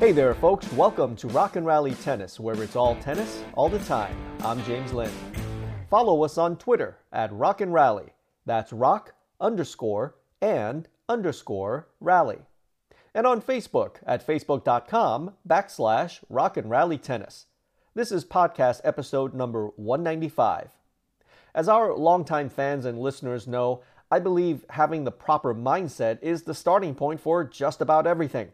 Hey there folks, welcome to Rock 'n' Rally Tennis, where it's all tennis, all the time. I'm James Lin. Follow us on Twitter at Rock 'n' Rally. That's rock_and_rally. And on Facebook at facebook.com/Rock 'n' Rally Tennis. This is podcast episode number 195. As our longtime fans and listeners know, I believe having the proper mindset is the starting point for just about everything.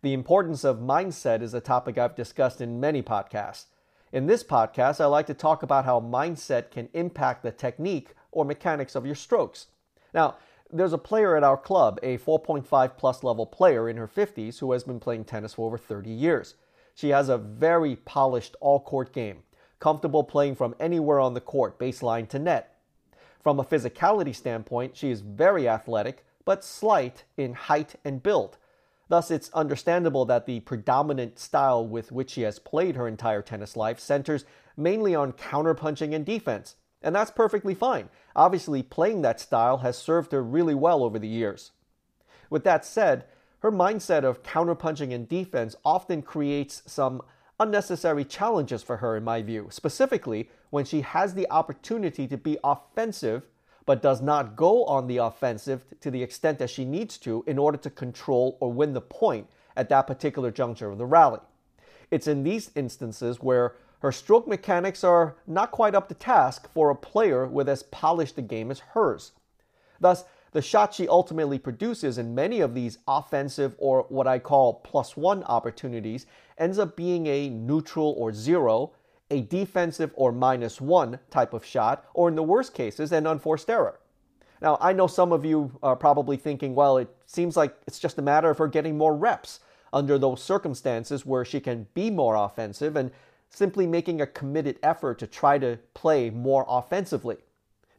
The importance of mindset is a topic I've discussed in many podcasts. In this podcast, I like to talk about how mindset can impact the technique or mechanics of your strokes. Now, there's a player at our club, a 4.5 plus level player in her 50s who has been playing tennis for over 30 years. She has a very polished all-court game, comfortable playing from anywhere on the court, baseline to net. From a physicality standpoint, she is very athletic, but slight in height and build. Thus, it's understandable that the predominant style with which she has played her entire tennis life centers mainly on counterpunching and defense. And that's perfectly fine. Obviously, playing that style has served her really well over the years. With that said, her mindset of counterpunching and defense often creates some unnecessary challenges for her, in my view, specifically when she has the opportunity to be offensive but does not go on the offensive to the extent that she needs to in order to control or win the point at that particular juncture of the rally. It's in these instances where her stroke mechanics are not quite up to task for a player with as polished a game as hers. Thus, the shot she ultimately produces in many of these offensive or what I call plus one opportunities ends up being a neutral or zero, a defensive or minus one type of shot, or in the worst cases, an unforced error. Now, I know some of you are probably thinking, well, it seems like it's just a matter of her getting more reps under those circumstances where she can be more offensive and simply making a committed effort to try to play more offensively.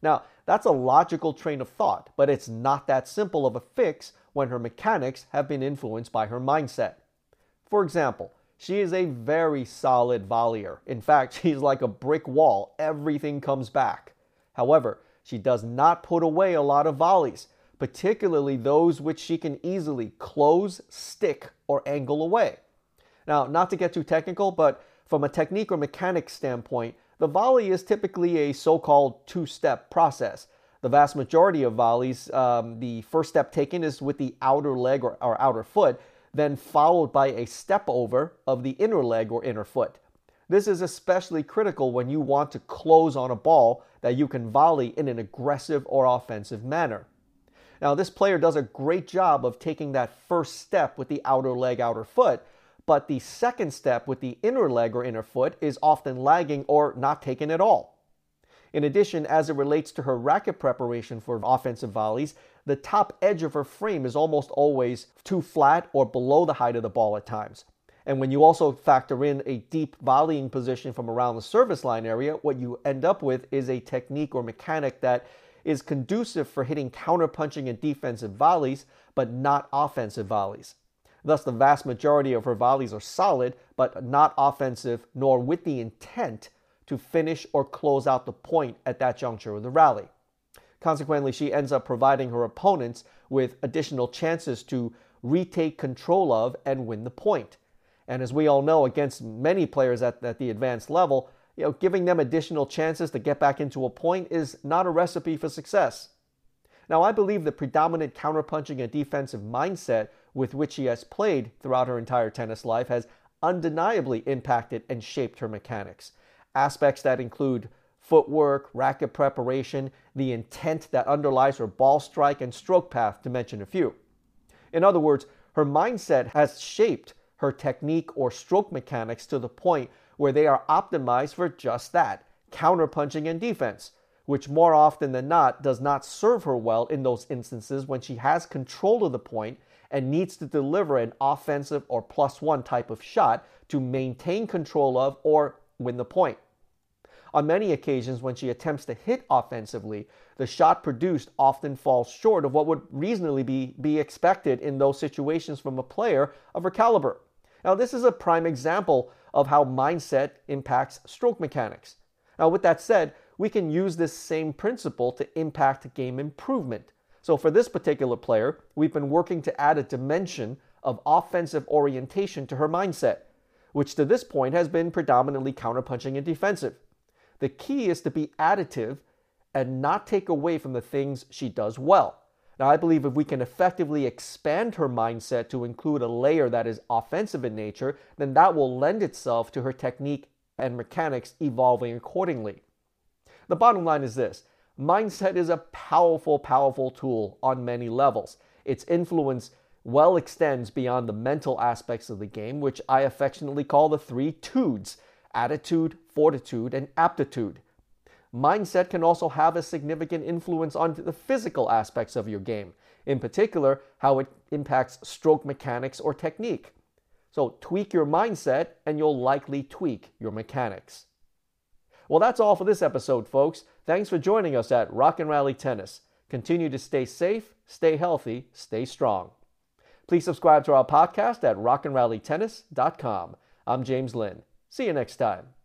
Now, that's a logical train of thought, but it's not that simple of a fix when her mechanics have been influenced by her mindset. For example, she is a very solid volleyer. In fact, she's like a brick wall. Everything comes back. However, she does not put away a lot of volleys, particularly those which she can easily close, stick, or angle away. Now, not to get too technical, but from a technique or mechanics standpoint, the volley is typically a so-called two-step process. The vast majority of volleys, the first step taken is with the outer leg or outer foot, then followed by a step over of the inner leg or inner foot. This is especially critical when you want to close on a ball that you can volley in an aggressive or offensive manner. Now, this player does a great job of taking that first step with the outer leg, outer foot, but the second step with the inner leg or inner foot is often lagging or not taken at all. In addition, as it relates to her racket preparation for offensive volleys, the top edge of her frame is almost always too flat or below the height of the ball at times. And when you also factor in a deep volleying position from around the service line area, what you end up with is a technique or mechanic that is conducive for hitting counterpunching and defensive volleys, but not offensive volleys. Thus, the vast majority of her volleys are solid, but not offensive, nor with the intent to finish or close out the point at that juncture of the rally. Consequently, she ends up providing her opponents with additional chances to retake control of and win the point. And as we all know, against many players at the advanced level, giving them additional chances to get back into a point is not a recipe for success. Now, I believe the predominant counterpunching and defensive mindset with which she has played throughout her entire tennis life has undeniably impacted and shaped her mechanics. Aspects that include footwork, racket preparation, the intent that underlies her ball strike and stroke path, to mention a few. In other words, her mindset has shaped her technique or stroke mechanics to the point where they are optimized for just that, counterpunching and defense, which more often than not does not serve her well in those instances when she has control of the point and needs to deliver an offensive or plus one type of shot to maintain control of or win the point. On many occasions, when she attempts to hit offensively, the shot produced often falls short of what would reasonably be expected in those situations from a player of her caliber. Now, this is a prime example of how mindset impacts stroke mechanics. Now, with that said, we can use this same principle to impact game improvement. So for this particular player, we've been working to add a dimension of offensive orientation to her mindset, which to this point has been predominantly counterpunching and defensive. The key is to be additive and not take away from the things she does well. Now, I believe if we can effectively expand her mindset to include a layer that is offensive in nature, then that will lend itself to her technique and mechanics evolving accordingly. The bottom line is this: mindset is a powerful, powerful tool on many levels. Its influence well extends beyond the mental aspects of the game, which I affectionately call the three tudes: attitude, fortitude, and aptitude. Mindset can also have a significant influence on the physical aspects of your game, in particular, how it impacts stroke mechanics or technique. So tweak your mindset and you'll likely tweak your mechanics. Well, that's all for this episode, folks. Thanks for joining us at Rock 'n' Rally Tennis. Continue to stay safe, stay healthy, stay strong. Please subscribe to our podcast at rockandrallytennis.com. I'm James Lin. See you next time.